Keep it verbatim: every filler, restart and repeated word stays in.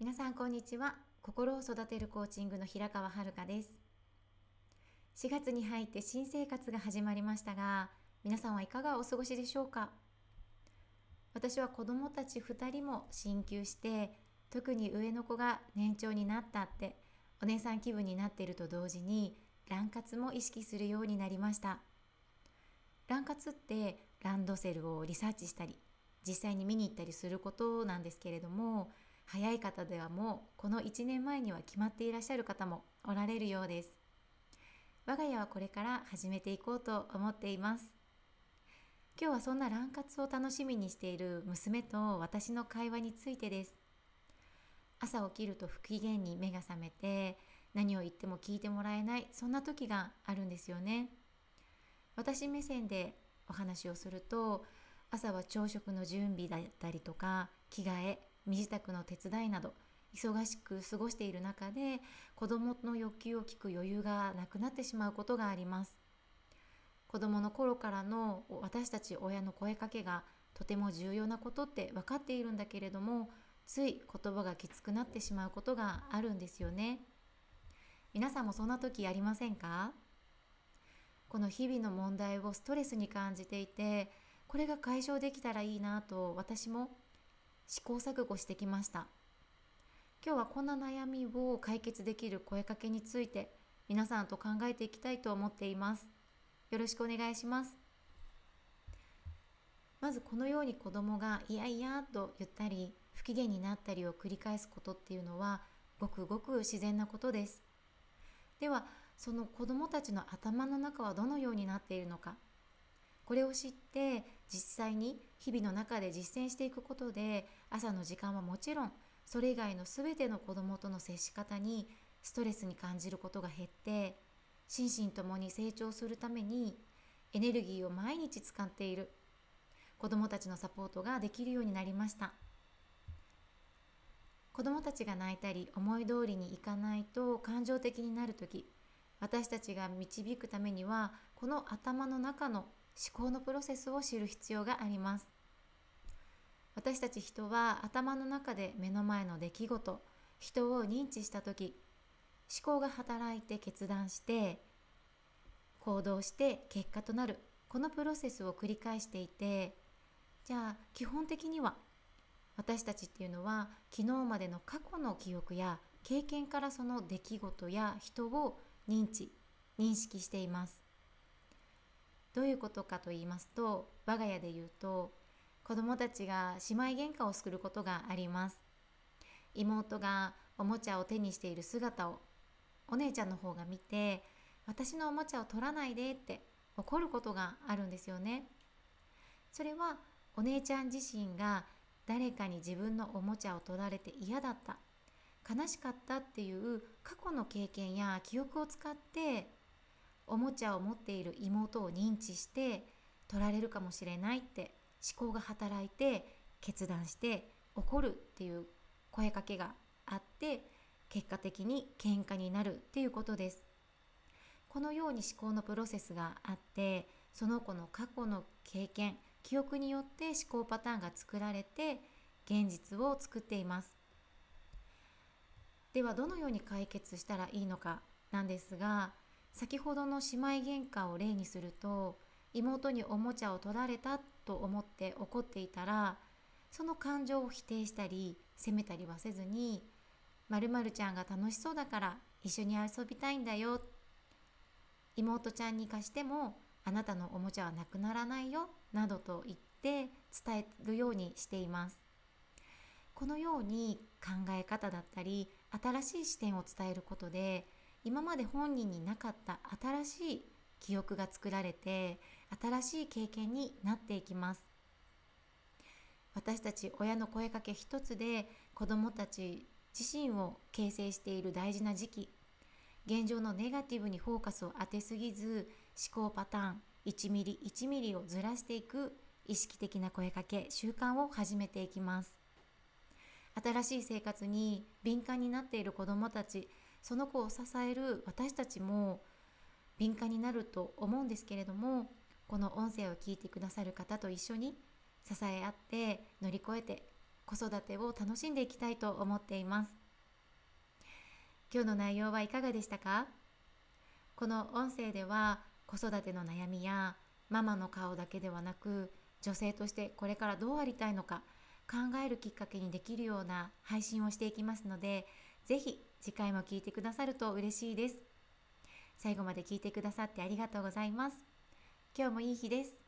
皆さんこんにちは。心を育てるコーチングの平川遥です。しがつに入って新生活が始まりましたが、皆さんはいかがお過ごしでしょうか？私は子どもたちふたりも進級して、特に上の子が年長になったってお姉さん気分になっていると同時に、卵活も意識するようになりました。卵活ってランドセルをリサーチしたり実際に見に行ったりすることなんですけれども、早い方ではもうこのいちねんまえには決まっていらっしゃる方もおられるようです。我が家はこれから始めていこうと思っています。今日はそんな卵活を楽しみにしている娘と私の会話についてです。朝起きると不機嫌に目が覚めて、何を言っても聞いてもらえない、そんな時があるんですよね。私目線でお話をすると、朝は朝食の準備だったりとか、着替え、身支度の手伝いなど忙しく過ごしている中で、子どもの欲求を聞く余裕がなくなってしまうことがあります。子どもの頃からの私たち親の声かけがとても重要なことって分かっているんだけれども、つい言葉がきつくなってしまうことがあるんですよね。皆さんもそんな時ありませんか？この日々の問題をストレスに感じていて、これが解消できたらいいなと私も試行錯誤してきました。今日はこんな悩みを解決できる声かけについて皆さんと考えていきたいと思っています。よろしくお願いします。まずこのように子どもがいやいやと言ったり不機嫌になったりを繰り返すことっていうのはごくごく自然なことです。ではその子どもたちの頭の中はどのようになっているのか。これを知って実際に日々の中で実践していくことで、朝の時間はもちろんそれ以外のすべての子どもとの接し方にストレスに感じることが減って、心身ともに成長するためにエネルギーを毎日使っている子どもたちのサポートができるようになりました。子どもたちが泣いたり思い通りにいかないと感情的になるとき、私たちが導くためにはこの頭の中の思考のプロセスを知る必要があります。私たち人は頭の中で目の前の出来事、人を認知したとき、思考が働いて決断して、行動して結果となる、このプロセスを繰り返していて、じゃあ基本的には私たちっていうのは昨日までの過去の記憶や経験からその出来事や人を認知、認識しています。どういうことかと言いますと、我が家で言うと子どもたちが姉妹喧嘩をすることがあります。妹がおもちゃを手にしている姿をお姉ちゃんの方が見て、私のおもちゃを取らないでって怒ることがあるんですよね。それはお姉ちゃん自身が誰かに自分のおもちゃを取られて嫌だった、悲しかったっていう過去の経験や記憶を使っておもちゃを持っている妹を認知して、取られるかもしれないって思考が働いて決断して怒るっていう声かけがあって、結果的に喧嘩になるっていうことです。このように思考のプロセスがあって、その子の過去の経験、記憶によって思考パターンが作られて現実を作っています。ではどのように解決したらいいのかなんですが、先ほどの姉妹喧嘩を例にすると、妹におもちゃを取られたと思って怒っていたら、その感情を否定したり責めたりはせずに、〇〇ちゃんが楽しそうだから一緒に遊びたいんだよ、妹ちゃんに貸してもあなたのおもちゃはなくならないよ、などと言って伝えるようにしています。このように考え方だったり新しい視点を伝えることで、今まで本人になかった新しい記憶が作られて、新しい経験になっていきます。私たち親の声かけ一つで子どもたち自身を形成している大事な時期。現状のネガティブにフォーカスを当てすぎず、思考パターンいちミリいちミリをずらしていく意識的な声かけ、習慣を始めていきます。新しい生活に敏感になっている子どもたち、その子を支える私たちも敏感になると思うんですけれども、この音声を聞いてくださる方と一緒に支え合って乗り越えて子育てを楽しんでいきたいと思っています。今日の内容はいかがでしたか？この音声では子育ての悩みやママの顔だけではなく、女性としてこれからどうありたいのか考えるきっかけにできるような配信をしていきますので、ぜひ次回も聞いてくださると嬉しいです。最後まで聞いてくださってありがとうございます。今日もいい日です。